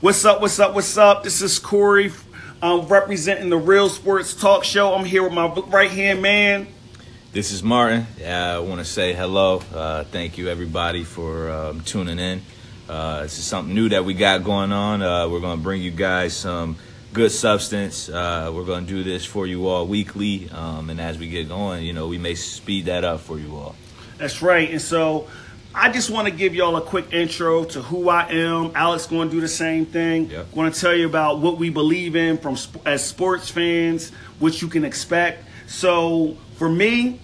What's up, what's up, what's up? This is Corey, representing The Real Sports Talk Show. I'm here with my right-hand man. This is Martin. I want to say hello. Thank you, everybody, for tuning in. This is something new that we got going on. We're going to bring you guys some good substance. We're going to do this for you all weekly, and as we get going, you know, we may speed that up for you all. That's right, and so I just want to give y'all a quick intro to who I am. Alex going to do the same thing. Yep. Going to tell you about what we believe in from as sports fans, what you can expect. So for me,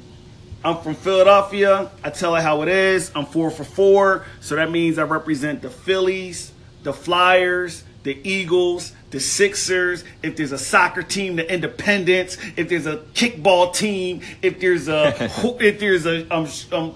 I'm from Philadelphia. I tell it how it is. I'm 4 for 4. So that means I represent the Phillies, the Flyers, the Eagles, the Sixers. If there's a soccer team, the Independents. If there's a kickball team, if there's a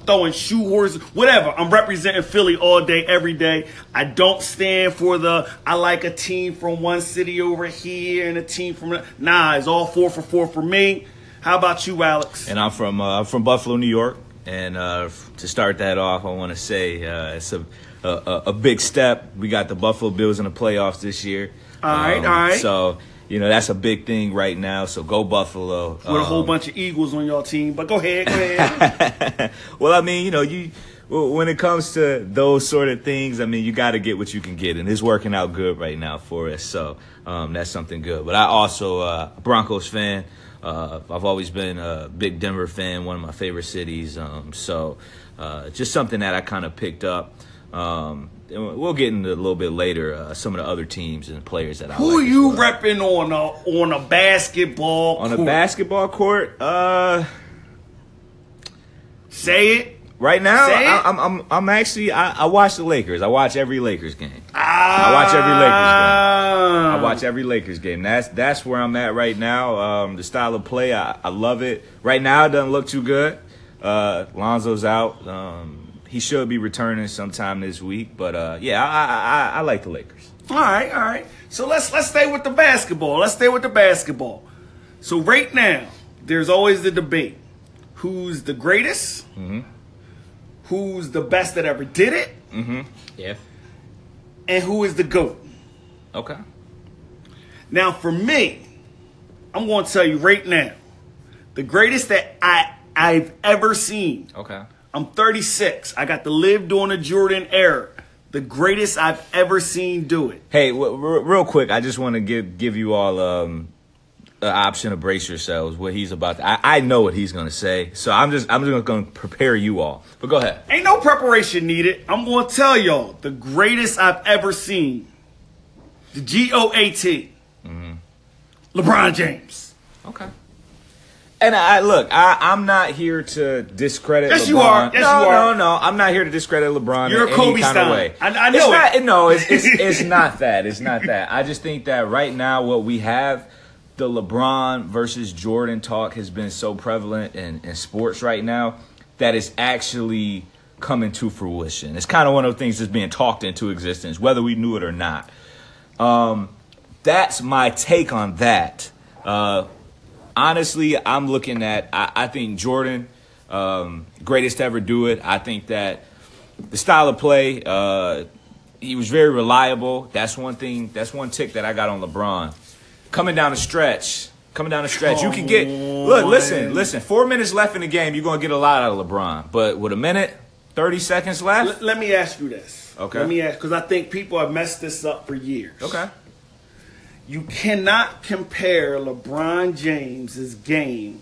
throwing shoe horses, whatever. I'm representing Philly all day, every day. I don't stand for the I like a team from one city over here and a team from it's all 4 for 4 for me. How about you, Alex? And I'm from Buffalo, New York. And to start that off, I want to say it's a big step. We got the Buffalo Bills in the playoffs this year. All right. So, you know, that's a big thing right now. So go Buffalo. With a whole bunch of Eagles on your team. But go ahead. Well, I mean, you know, when it comes to those sort of things, I mean, you got to get what you can get. And it's working out good right now for us. So that's something good. But I also a Broncos fan. I've always been a big Denver fan, one of my favorite cities. So just something that I kind of picked up. And we'll get into a little bit later some of the other teams and players that I like. Who you repping on a basketball court? On a basketball court? Say it. Right now, I watch the Lakers. I watch every Lakers game. I watch every Lakers game. That's where I'm at right now. The style of play, I love it. Right now, it doesn't look too good. Lonzo's out. He should be returning sometime this week. But yeah, I like the Lakers. All right. So let's stay with the basketball. So right now, there's always the debate: who's the greatest? Mm-hmm. Who's the best that ever did it? Mm-hmm. Yeah. And who is the GOAT? Okay. Now, for me, I'm going to tell you right now, the greatest that I've ever seen. Okay. I'm 36. I got to live during the Jordan era. The greatest I've ever seen do it. Hey, real quick, I just want to give you all an option to brace yourselves what he's about to, I know what he's going to say, so I'm just going to prepare you all, but go ahead. Ain't no preparation needed. I'm going to tell y'all the greatest I've ever seen, the GOAT, mm-hmm. LeBron James. Okay. And I'm not here to discredit LeBron. Yes, you are. No. I'm not here to discredit LeBron in any kind of way. I know it's not. No, it's not that. It's not that. I just think that right now what we have, the LeBron versus Jordan talk has been so prevalent in sports right now that it's actually coming to fruition. It's kind of one of the things that's being talked into existence, whether we knew it or not. That's my take on that. Honestly, I'm looking at, I think Jordan, greatest to ever do it. I think that the style of play, he was very reliable. That's one thing, that's one tick that I got on LeBron. Coming down the stretch. You can get, look, listen, 4 minutes left in the game, you're going to get a lot out of LeBron. But with a minute, 30 seconds left. Let me ask you this. Okay. Because I think people have messed this up for years. Okay. You cannot compare LeBron James's game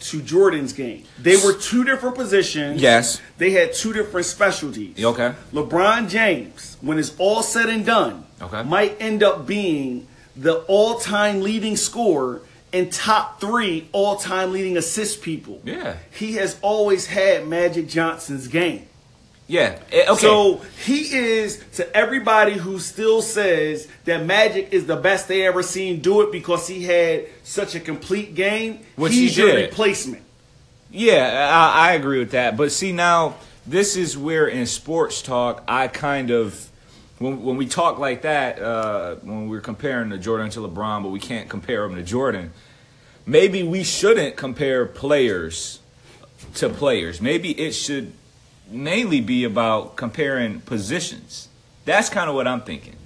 to Jordan's game. They were two different positions. Yes. They had two different specialties. Okay. LeBron James, when it's all said and done, okay, might end up being the all-time leading scorer and top 3 all-time leading assist people. Yeah. He has always had Magic Johnson's game. Yeah. Okay. So he is, to everybody who still says that Magic is the best they ever seen do it because he had such a complete game, which he's your replacement. Yeah, I agree with that. But see, now, this is where in sports talk I kind of, When we talk like that, when we're comparing the Jordan to LeBron, but we can't compare him to Jordan, maybe we shouldn't compare players to players. Maybe it should mainly be about comparing positions. That's kind of what I'm thinking.